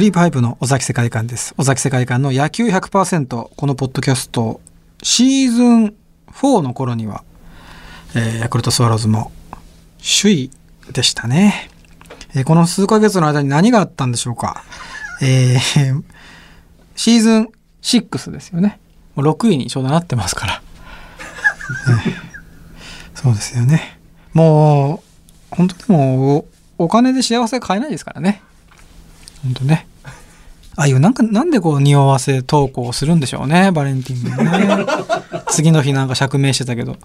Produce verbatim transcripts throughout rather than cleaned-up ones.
クリープハイプの尾崎世界観です。尾崎世界観の野球 ひゃくパーセント。 このポッドキャストシーズンフォーの頃には、えー、ヤクルトスワローズも首位でしたね。えー、この数ヶ月の間に何があったんでしょうか。えー、シーズンシックスですよね。もうろくいにちょうどなってますから、えー、そうですよね。もう本当にもう お, お金で幸せ買えないですからね。本当ね。ああいうなんかなんでこう匂わせ投稿をするんでしょうね、バレンティンもね。次の日なんか釈明してたけど、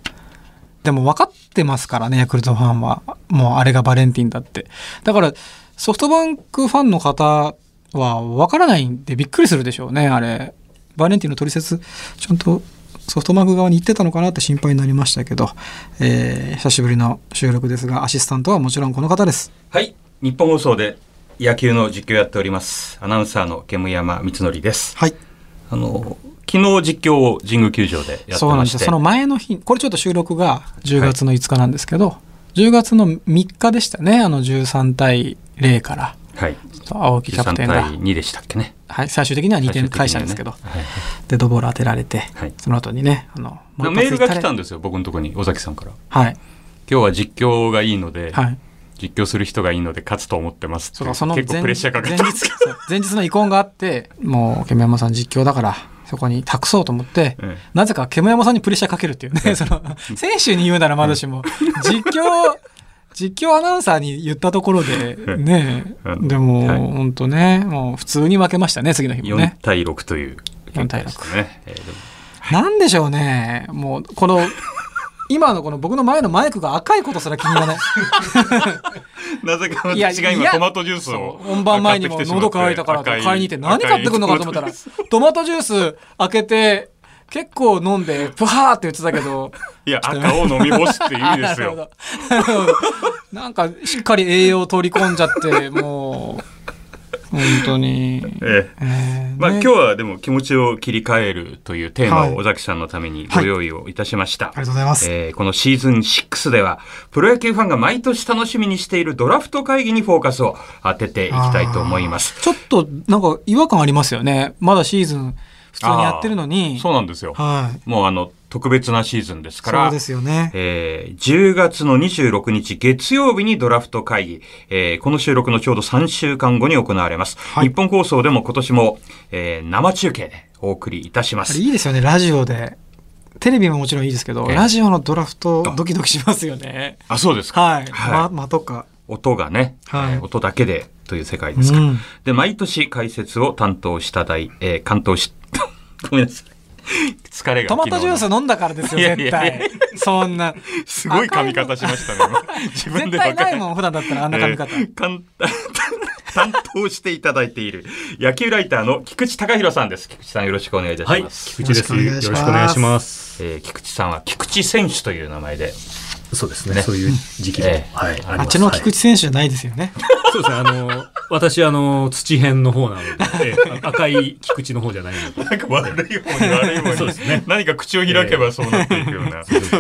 でも分かってますからね、ヤクルトファンは。もうあれがバレンティンだって。だからソフトバンクファンの方は分からないんでびっくりするでしょうね。あれバレンティンの取説ちゃんとソフトバンク側に行ってたのかなって心配になりましたけど、えー、久しぶりの収録ですが、アシスタントはもちろんこの方です。はい、日本放送で野球の実況やっておりますアナウンサーの煙山光則です。はい、あの昨日実況を神宮球場でやってまして、そうなんです。その前の日、これちょっと収録がじゅうがつのいつかなんですけど、はい、じゅうがつのみっかでしたね。あのじゅうさんたいゼロから、はい、青木キャプテンがじゅうさんたいにでしたっけね。はい、最終的にはにてん返したんですけど、ね、はい、でドボール当てられて、はい、その後にね、あのメールが来たんですよ、僕のところに尾崎さんから。はい、今日は実況がいいので、はい、実況する人がいいので勝つと思ってます。そう、その結構プレッシャーかかったんですけど、前日の遺恨があって、もう煙山さん実況だからそこに託そうと思って、ええ、なぜか煙山さんにプレッシャーかけるっていうね、ええ、その選手に言うならまだしも、ええ、実況実況アナウンサーに言ったところでね、ええ、でも、はい、本当ね、もう普通に負けましたね、次の日もね。よんたいろくという結果でしたね。よんたいろく、えー、なんでしょうね。もうこの今のこの僕の前のマイクが赤いことすら気にならないなぜか私が今トマトジュースを本番前にも喉乾いたから買いに行って何買ってくるのかと思ったらトマトジュース開けて結構飲んでプハーって言ってたけど、いや赤を飲み干すって意味ですよな, なんかしっかり栄養を取り込んじゃってもう本当に、えええーまあね、今日はでも気持ちを切り替えるというテーマを尾崎さんのためにご用意をいたしました、はいはい、ありがとうございます、えー、このシーズンシックスではプロ野球ファンが毎年楽しみにしているドラフト会議にフォーカスを当てていきたいと思います。ちょっとなんか違和感ありますよね。まだシーズン普通にやってるのに。そうなんですよ、はい、もうあの特別なシーズンですから。そうですよね。えー、じゅうがつのにじゅうろくにち月曜日にドラフト会議、えー、この収録のちょうどさんしゅうかんごに行われます、はい、日本放送でも今年も、えー、生中継でお送りいたします。いいですよね、ラジオで。テレビももちろんいいですけど、えー、ラジオのドラフトドキドキしますよね。あ、そうですか。はい、はい、ま、まとか音がね、はい、えー、音だけでという世界ですから、うん、で毎年解説を担当した代、えー、関東しごめんなさい疲れがトマトジュース飲んだからですよ。いやいやいや絶対そんなすごい噛み方しましたね自分で絶対ないもん普段だったらあんな噛み方、えー、担当していただいている野球ライターの菊池隆弘さんです。菊池さんよろしくお願いいたします。はい、菊池です。よろしくお願いします。えー、菊池さんは菊池選手という名前で、そうです ね, ねそういう時期も、えーはい、あります。あっちの菊池選手じゃないですよね。そうですね、あの私あの土辺の方なので、えー、赤い菊池の方じゃないのでなんか悪い方に悪い方にそうです、ね、何か口を開けばそうなっていくような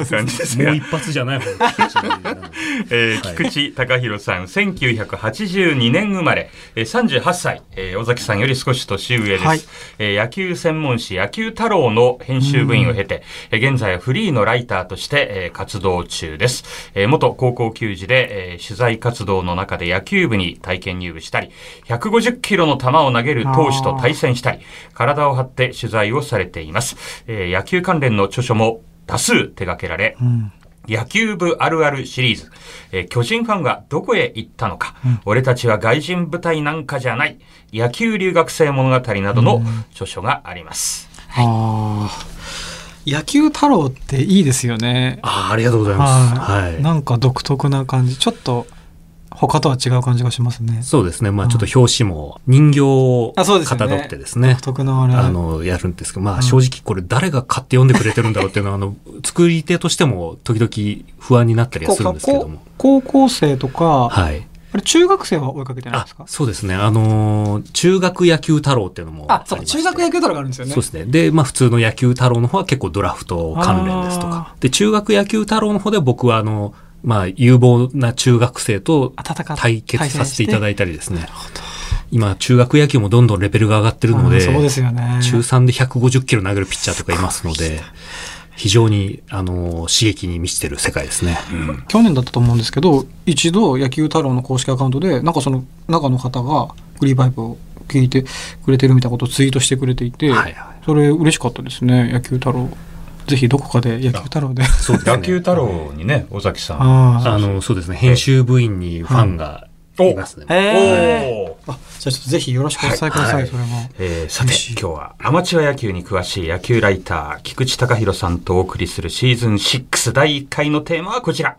感じですが、えー、もう一発じゃない方の菊池なので、えー、菊池隆弘さんせんきゅうひゃくはちじゅうにねん生まれ、えー、さんじゅうはっさい、えー、尾崎さんより少し年上です。はい、えー、野球専門誌野球太郎の編集部員を経て、えー、現在はフリーのライターとして、えー、活動中です。えー、元高校球児で、えー、取材活動の中で野球部に体験入部したりひゃくごじゅっキロの球を投げる投手と対戦したり体を張って取材をされています。えー、野球関連の著書も多数手掛けられ、うん、野球部あるあるシリーズ、えー、巨人ファンがどこへ行ったのか、うん、俺たちは外人部隊なんかじゃない野球留学生物語などの著書があります。うん、はい、野球太郎っていいですよね。 あ, ありがとうございます、はいはい、なんか独特な感じ、ちょっと他とは違う感じがしますね。そうですね、まあ、ちょっと表紙も人形をかたどってですね、独特なあれあのやるんですけど、まあ、正直これ誰が買って読んでくれてるんだろうっていうのは、うん、あの作り手としても時々不安になったりはするんですけども、高校生とか、はい、あれ中学生は追いかけてないですか。あ、そうですね、あのー、中学野球太郎っていうのも あ, あそう中学野球太郎があるんですよね。そうですね、で、まあ、普通の野球太郎の方は結構ドラフト関連ですとかで、中学野球太郎の方で僕はあの、まあ、有望な中学生と対決させていただいたりですね。なるほど。今中学野球もどんどんレベルが上がってるので、そうですよね、中さんでひゃくごじゅっキロ投げるピッチャーとかいますので、非常にあの刺激に満ちてる世界ですね、うん、去年だったと思うんですけど、一度野球太郎の公式アカウントでなんかその中の方がグリーバイブを聞いてくれてるみたいなことをツイートしてくれていて、はいはい、それ嬉しかったですね。野球太郎、ぜひどこかで野球太郎で、そうです、ね、野球太郎にね、尾崎さん、あのそうですね、編集部員にファンがいますね、はい、おあ、じゃあぜひよろしくお伝えください、はい、それも、えー、さて今日はアマチュア野球に詳しい野球ライター菊池貴弘さんとお送りするシーズンろくだいいっかいのテーマはこちら。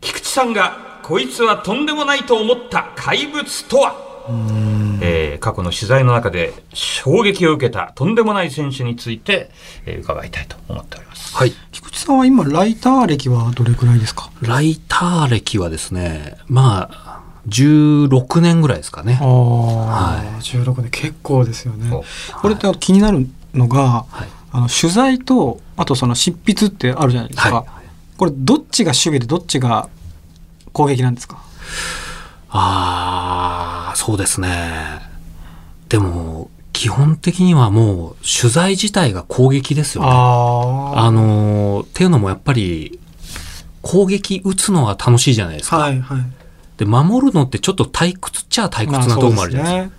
菊池さんがこいつはとんでもないと思った怪物とは。うーん、えー、過去の取材の中で衝撃を受けたとんでもない選手について、えー、伺いたいと思っております、はい、菊池さんは今ライター歴はどれくらいですか？ライター歴はですね、まあじゅうろくねんぐらいですかね。あ、はい、じゅうろくねん、結構ですよね、はい、これって気になるのが、はい、あの取材とあとその執筆ってあるじゃないですか、はい、これどっちが守備でどっちが攻撃なんですか？ああ、そうですね。でも基本的にはもう取材自体が攻撃ですよね。ああのっていうのもやっぱり攻撃打つのは楽しいじゃないですか、はいはい、で守るのってちょっと退屈っちゃ退屈なとこもあるじゃないですか、まあそうですね、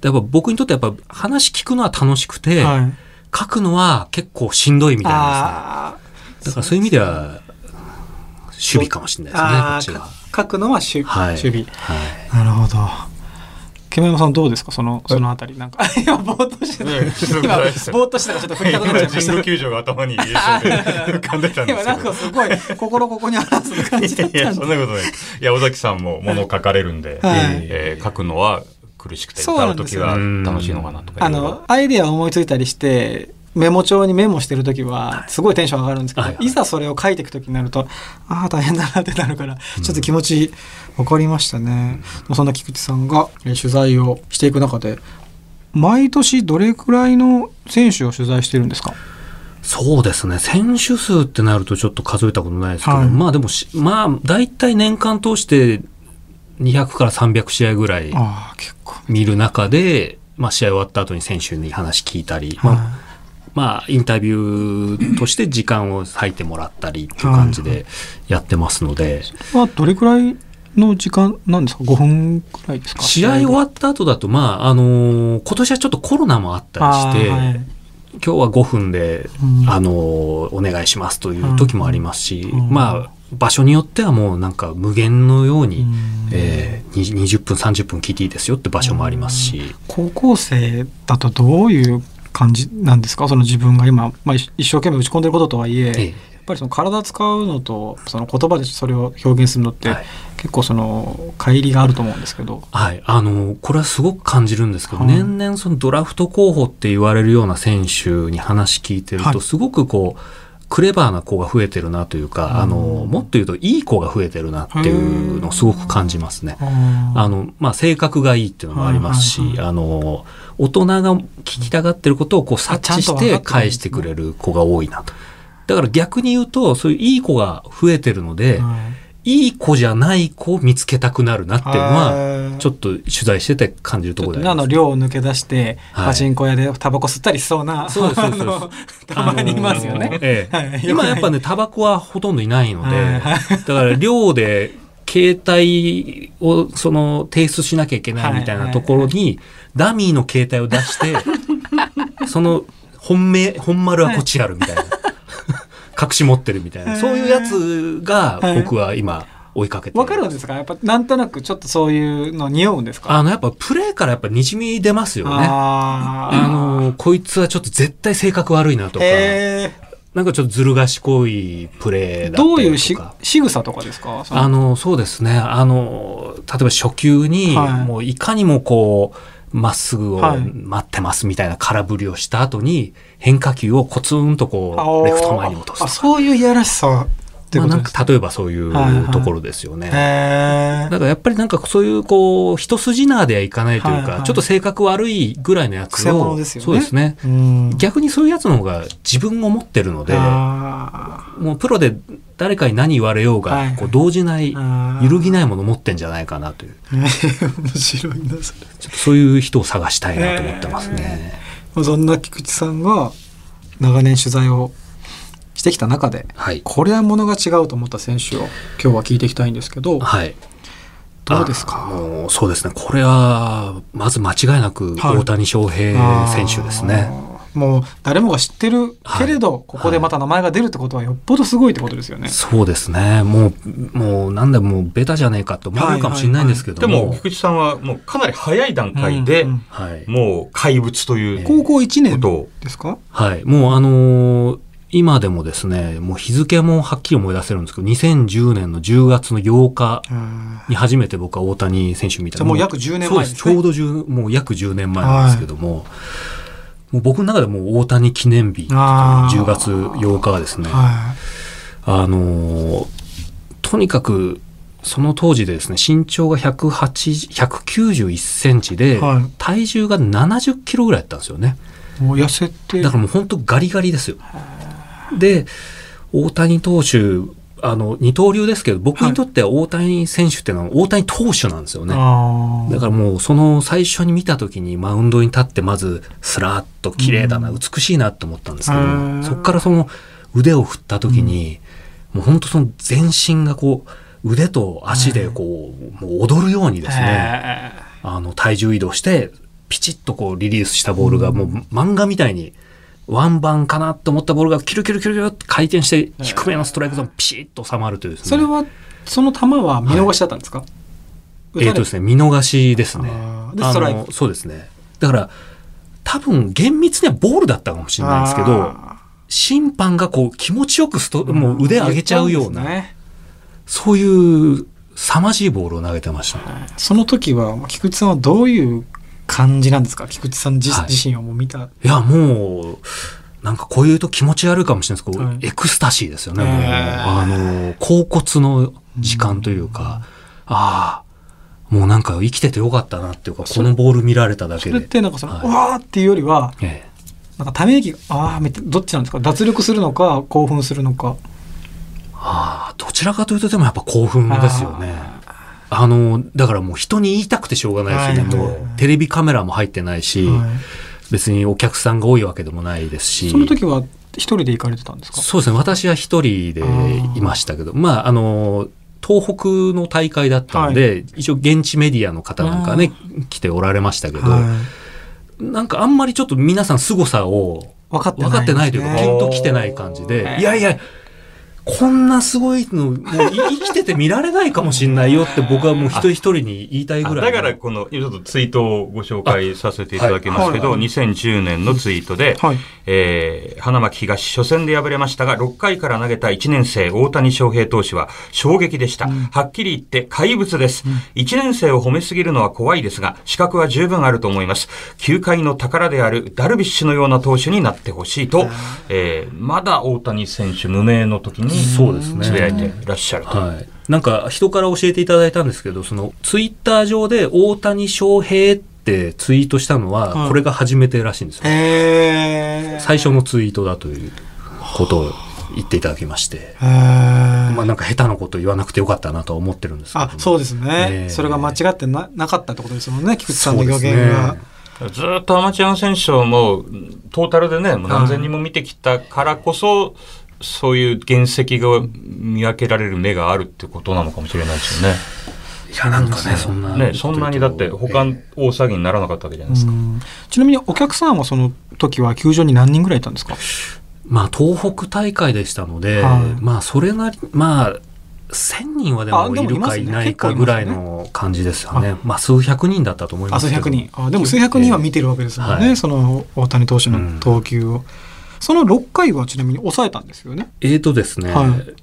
やっぱ僕にとってやっぱ話聞くのは楽しくて、はい、書くのは結構しんどいみたいなですね。だからそういう意味では守備かもしれないですね、こっちは。書くのは守備、はいはい、なるほど。煙山さんどうですか、そのそのあたりなんか今ぼーっとしてた、ね、今ぼーっとしてたらちょっと振りたくなっちゃいました。神宮球場が頭に浮かんでたんですけど、今なんかすごい心ここにあらずの感じだったんでいやそんなことない。いや尾崎さんも物を書かれるんで、はい、えー、書くのは苦しくて歌う時は楽しいのかなとか、あのアイデアを思いついたりしてメモ帳にメモしてるときはすごいテンション上がるんですけど、はい、いざそれを書いていくときになると、ああ大変だなってなるから、ちょっと気持ち分かりましたね、うん、そんな菊池さんが取材をしていく中で毎年どれくらいの選手を取材してるんですか？そうですね、選手数ってなるとちょっと数えたことないですけど、はい、まあでもまあだいたい年間通してにひゃくからさんびゃく試合ぐらい見る中で、まあ、試合終わった後に選手に話聞いたり、はい、まあまあ、インタビューとして時間を割いてもらったりという感じでやってますので、それはどれくらいの時間なんですか？ごふんくらいですか？試合終わった後だと、まああのー、今年はちょっとコロナもあったりして、はい、今日はごふんで、あのー、お願いしますという時もありますし、まあ、場所によってはもうなんか無限のように、えー、にじゅっぷんさんじゅっぷん聞いていいですよって場所もありますし。高校生だとどういう感じなんですか？その自分が今、まあ、一生懸命打ち込んでることとはいえ、ええ、やっぱりその体使うのとその言葉でそれを表現するのって、はい、結構その乖離があると思うんですけど、はい、あのこれはすごく感じるんですけど、はい、年々そのドラフト候補って言われるような選手に話聞いてると、はい、すごくこうクレバーな子が増えてるなというか、あのもっと言うといい子が増えてるなっていうのをすごく感じますね。あの、まあ、性格がいいっていうのもありますし、はいはいはい、あの大人が聞きたがってることをこう察知して返してくれる子が多いなと。だから逆に言うとそういういい子が増えてるので、いい子じゃない子を見つけたくなるなっていうのはちょっと取材してて感じるところであります、ね、あの寮を抜け出してパチンコ屋でタバコ吸ったりしそうな、そうですそうですたまにいますよね、あのーええはい、今やっぱねタバコはほとんどいないので、はい、だから寮で携帯をその提出しなきゃいけないみたいなところにダミーの携帯を出してその本命本丸はこっちあるみたいな隠し持ってるみたいな、そういうやつが僕は今追いかけて。わかるんですか？やっぱなんとなくちょっとそういうの匂うんですか？あのやっぱプレーからやっぱにじみ出ますよね。ああのこいつはちょっと絶対性格悪いなとか、なんかちょっとずる賢いプレーだったりとか。どういうし仕草とかですか？あのそうですね、あの例えば初球に、はい、もういかにもこうまっすぐを待ってますみたいな空振りをした後に変化球をコツンとこうレフト前に落とすとか。ああそういういやらしさってことですか？まあ、なんか例えばそういうところですよね、はいはい、だからやっぱりなんかそういうこう一筋縄ではいかないというか、はいはい、ちょっと性格悪いぐらいのやつを癖物ですよね。そうですね、うん、逆にそういうやつの方が自分を持ってるので、もうプロで誰かに何言われようが、はい、こう動じない揺るぎないもの持ってんじゃないかなという面白いなそれ。ちょっとそういう人を探したいなと思ってますね、えー、そんな菊池さんが長年取材をしてきた中で、はい、これはものが違うと思った選手を今日は聞いていきたいんですけど、はい、どうですか？もうそうですね、これはまず間違いなく大谷翔平選手ですね、はい、もう誰もが知ってるけれど、はい、ここでまた名前が出るってことはよっぽどすごいってことですよね、はい、そうですね。もう、もうなんだもうベタじゃねえかと思うかもしれないんですけども、はいはいはい、でも菊池さんはもうかなり早い段階で、うんうん、もう怪物という、えー、高校いちねんですか、はい、もうあのー、今でもですね、もう日付もはっきり思い出せるんですけど、にせんじゅうねんのじゅうがつのようかに初めて僕は大谷選手見た。じゃあもう約じゅうねんまえですね。そうです。ちょうどじゅう、もう約じゅうねんまえなんですけども、はい、もう僕の中でも大谷記念日というじゅうがつようかはですね、あ、はい、あのとにかくその当時でですね、身長がひゃくきゅうじゅういちセンチで、はい、体重がななじゅっキロぐらいだったんですよね。もう痩せてだからもう本当ガリガリですよ。で大谷投手、あの二刀流ですけど、僕にとっては大谷選手っていうのは大谷投手なんですよね、はい、だからもうその最初に見た時にマウンドに立ってまずスラーっと綺麗だな、うん、美しいなと思ったんですけど、そこからその腕を振った時に、うん、もう本当その全身がこう腕と足でこう、もう踊るようにですね、あの体重移動してピチッとこうリリースしたボールがもう漫画みたいにワンバンかなと思ったボールがキュルキュルキュルキュルって回転して低めのストライクゾーンピシッと収まるというですね。それはその球は見逃しだったんですか？はい、えーとですね、見逃しですね。でストライク。そうですね。だから多分厳密にはボールだったかもしれないんですけど、審判がこう気持ちよくストもう腕上げちゃうような、ね、そういう凄まじいボールを投げてました、ね。その時は菊池さんはどういう感じなんですか？菊池さん自身をもう見た、はい、いやもうなんかこういうと気持ち悪いかもしれないですけど、はい、エクスタシーですよね、えー、あの恍惚の時間というか、うん、ああもうなんか生きててよかったなっていうか、このボール見られただけでそれってなんかその、はい、うわーっていうよりは、えー、なんかため息があーどっちなんですか？脱力するのか興奮するのか。あどちらかというとでもやっぱ興奮ですよね。あのだからもう人に言いたくてしょうがないですよね、はいはいはい、テレビカメラも入ってないし、はい、別にお客さんが多いわけでもないですし。その時は一人で行かれてたんですか？そうですね、私は一人でいましたけど、まああの東北の大会だったので、はい、一応現地メディアの方なんかね来ておられましたけど、はい、なんかあんまりちょっと皆さん凄さを分かってない、ね、分かってないというかピンと来てない感じで、いやいやこんなすごいのもう生きてて見られないかもしれないよって僕はもう一人一人に言いたいぐらい。だからこのちょっとツイートをご紹介させていただきますけど、はいはい、にせんじゅうねんのツイートで、はい、えー、花巻東初戦で敗れましたがろっかいから投げたいちねん生大谷翔平投手は衝撃でした、うん、はっきり言って怪物です、うん、いちねん生を褒めすぎるのは怖いですが資格は十分あると思います。球界の宝であるダルビッシュのような投手になってほしいと、えー、まだ大谷選手無名の時にそうですね、つぶやいてらっしゃると、はい、なんか人から教えていただいたんですけど、そのツイッター上で大谷翔平ってツイートしたのは、はい、これが初めてらしいんですよ、えー、最初のツイートだということを言っていただきまして、えー、まあなんか下手なこと言わなくてよかったなとは思ってるんですけど。あ、そうですね、えー、それが間違って な, なかったってことですもんね、菊池さんの予言が。ずっとアマチュアの選手をもうトータルでね、もう何千人も見てきたからこそ、はい、そういう原石が見分けられる目があるってことなのかもしれないですよね。いやなんかね、そんなね、そんなにだって他大騒ぎにならなかったわけじゃないですか。ちなみにお客さんはその時は球場に何人ぐらいいたんですか？まあ東北大会でしたので、はい、まあそれなりまあせんにんはでもいるかいないかぐらいの感じですよね。あ、まあ数百人だったと思いますけど。あ、数百人。あ、でも数百人は見てるわけですもんね、はい、その大谷投手の投球を、うん。そのろっかいはちなみに抑えたんですよね。えーとですね、はい、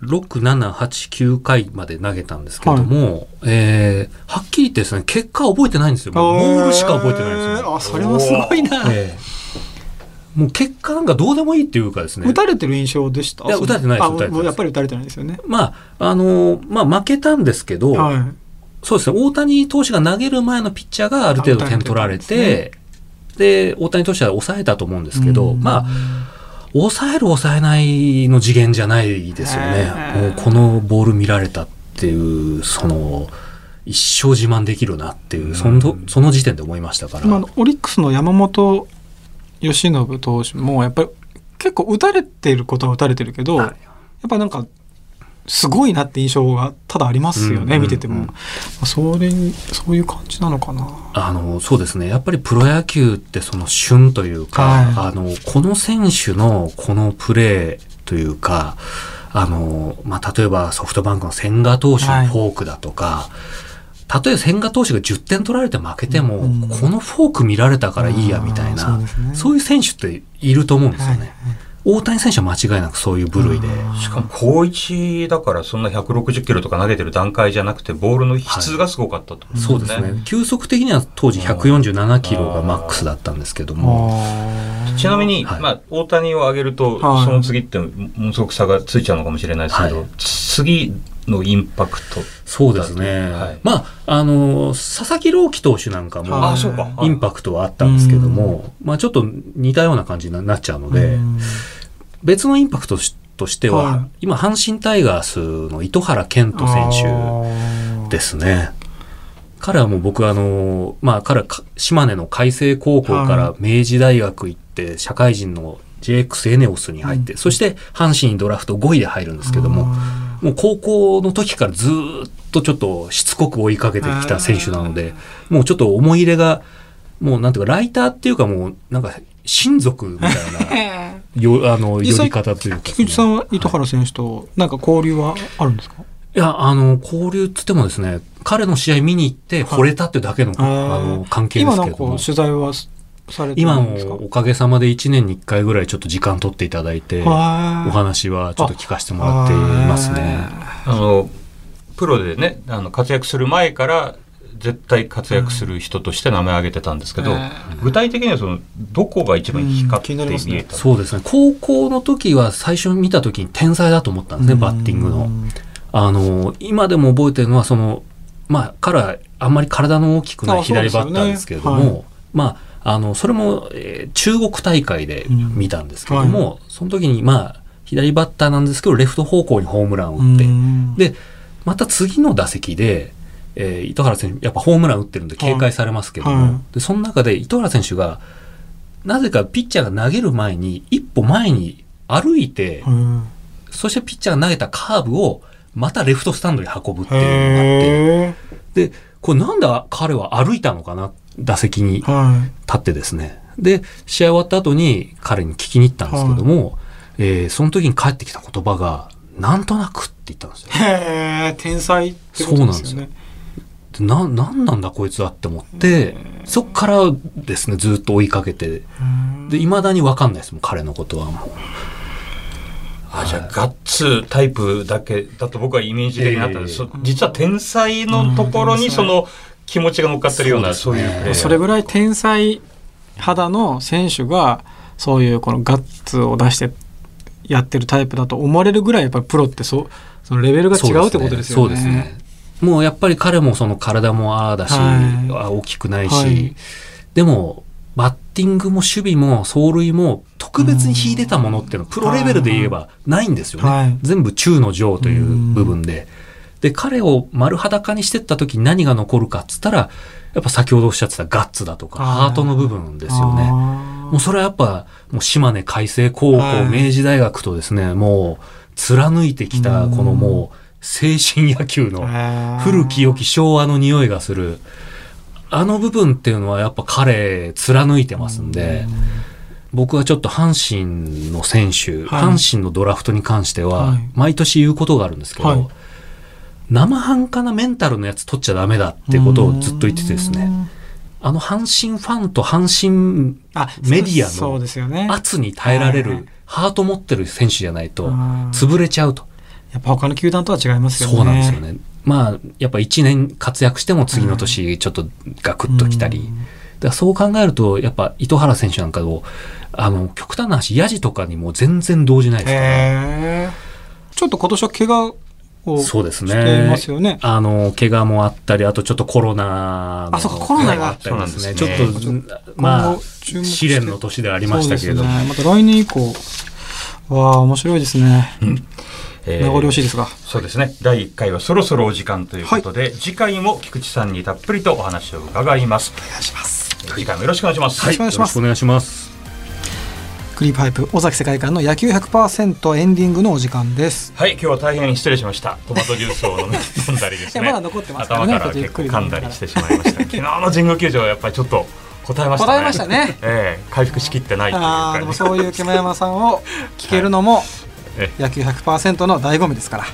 ろく、なな、はち、きゅうかいまで投げたんですけども、はい、えー、はっきり言ってですね、結果覚えてないんですよ。ボールしか覚えてないんですよ。あ、それはすごいな、えー、もう結果なんかどうでもいいっていうかですね。打たれてる印象でした？いや、打たれてないです。打たれてないです。やっぱり打たれてないですよね。まああのー、まあ負けたんですけど、はい、そうですね、大谷投手が投げる前のピッチャーがある程度点取られてで、大谷投手は抑えたと思うんですけど、まあ抑える抑えないの次元じゃないですよね。もうこのボール見られたっていう、その一生自慢できるなっていう、その、その時点で思いましたから。今のオリックスの山本由伸投手もやっぱり結構打たれていることは打たれてるけど、はい、やっぱなんかすごいなって印象がただありますよね、うんうんうん、見てても、まあ、それそういう感じなのかな。あのそうですね、やっぱりプロ野球ってその旬というか、はい、あのこの選手のこのプレーというか、あの、まあ、例えばソフトバンクの千賀投手のフォークだとか、はい、例えば千賀投手がじゅってん取られて負けても、うんうん、このフォーク見られたからいいやみたいな、そうですね、そういう選手っていると思うんですよね、はいはい。大谷選手は間違いなくそういう部類で、しかも高一だからそんなひゃくろくじゅっキロとか投げてる段階じゃなくて、ボールの質がすごかったと思うんですね、はい、そうですね。球速的には当時ひゃくよんじゅうななキロがマックスだったんですけども、ちなみに、はい、まあ、大谷を上げるとその次ってものすごく差がついちゃうのかもしれないですけど、はい、次のインパクト、そうですね、はい、まあ、あの佐々木朗希投手なんかもインパクトはあったんですけども、まあ、ちょっと似たような感じになっちゃうので、別のインパクトとしては、はい、今阪神タイガースの糸原健人選手ですね。彼はもう僕あの、まあ、彼は島根の開成高校から明治大学行って社会人の ジェイエックス エネオスに入って、うん、そして阪神ドラフトごいで入るんですけども、もう高校の時からずっとちょっとしつこく追いかけてきた選手なので、もうちょっと思い入れがもうなんていうかライターっていうか、もうなんか親族みたいなよあの寄り方というか、ね、菊池さんは糸原選手となんか交流はあるんですか？はい、いや、あの交流っつってもですね、彼の試合見に行って惚れたってだけの、はい、あの関係ですけども、今なんか取材はされてるんですか？今もおかげさまでいちねんにいっかいぐらいちょっと時間取っていただいて、お話はちょっと聞かせてもらっていますね。あのプロでね、あの活躍する前から絶対活躍する人として名前を挙げてたんですけど、うん、具体的にはそのどこが一番光って見えた、うん、気になりますね。そうですね、高校の時は最初に見た時に天才だと思ったんですね、バッティングの。あの今でも覚えてるのはその、まあ、彼はあんまり体の大きくない左バッターですけれども、あ、そうですよね、はい、まあ、あのそれも、えー、中国大会で見たんですけども、うん、はい、その時に、まあ、左バッターなんですけどレフト方向にホームランを打って、うん、でまた次の打席でえー、糸原選手やっぱホームラン打ってるんで警戒されますけども、はいはい、でその中で糸原選手がなぜかピッチャーが投げる前に一歩前に歩いて、はい、そしてピッチャーが投げたカーブをまたレフトスタンドに運ぶっていうのがあって、でこれなんで彼は歩いたのかな、打席に立ってですね、はい、で試合終わった後に彼に聞きに行ったんですけども、はい、えー、その時に返ってきた言葉がなんとなくって言ったんですよ。へー、天才ってことですよね。そうなんですよ。な, なんなんだこいつはって思って、そっからですねずっと追いかけて、でいまだに分かんないですもん彼のことは。もうあ、じゃあガッツタイプだけだと僕はイメージ的になったんです、えー、実は天才のところにその気持ちが乗っかってるような、そうですね、そういう、えー、それぐらい天才肌の選手がそういうこのガッツを出してやってるタイプだと思われるぐらい、やっぱりプロって そ, そのレベルが違うってことですよね。そうですね。もうやっぱり彼もその体もああだし、はい、大きくないし、はい、でもバッティングも守備も走塁も特別に秀でたものっていうのはプロレベルで言えばないんですよね、はい、全部中の上という部分で、で彼を丸裸にしてった時に何が残るかっつったら、やっぱ先ほどおっしゃってたガッツだとかハートの部分ですよね。もうそれはやっぱもう島根開成高校、はい、明治大学とですね、もう貫いてきたこのもう精神野球の古き良き昭和の匂いがするあの部分っていうのはやっぱ彼貫いてますんで、僕はちょっと阪神の選手、はい、阪神のドラフトに関しては毎年言うことがあるんですけど、はい、生半可なメンタルのやつ取っちゃダメだってことをずっと言っててですね、あの阪神ファンと阪神メディアの圧に耐えられるハート持ってる選手じゃないと潰れちゃうと。やっぱ他の球団とは違いますよね。そうなんですよね。まあやっぱいちねん活躍しても次の年ちょっとガクッときたり、うん、だからそう考えるとやっぱ糸原選手なんかをあの極端な話ヤジとかにも全然動じないですから。ちょっと今年は怪我をしていますよね。あの怪我もあったり、あとちょっとコロナの、あ、そうか、コロナがあったりですね、ちょっとまあ試練の年ではありましたけれども、ね、また来年以降わあ、面白いですね。うんえー、名残惜しいですが、そうですね、だいいっかいはそろそろお時間ということで、はい、次回も菊池さんにたっぷりとお話を伺います。お願いします。次回もよろしくお願いします。はい、よろしくお願いします。クリープハイプ尾崎世界観の野球 ひゃくパーセント エンディングのお時間です。はい、今日は大変失礼しました。トマトジュースを飲んだりですねまだ残ってますからね、頭から結構噛んだりしてしまいました。昨日の神宮球場はやっぱりちょっと答えましたね。答えましたね、えー、回復しきってないというか、ね、あでもそういう木村山さんを聞けるのも、はい、野球 ひゃくパーセント の醍醐味ですから。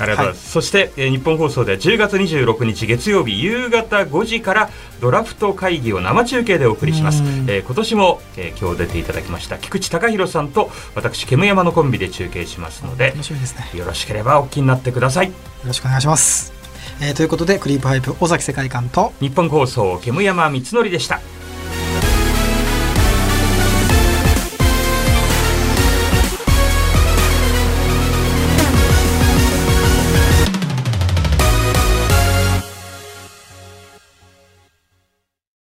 ありがとうございます。はい、そして、えー、日本放送ではじゅうがつにじゅうろくにち月曜日夕方ごじからドラフト会議を生中継でお送りします。えー、今年も、えー、今日出ていただきました菊池貴博さんと私煙山のコンビで中継しますので、楽しみですね。よろしければお気になってください。よろしくお願いします。えー、ということでクリープハイプ尾崎世界観と日本放送煙山光則でした。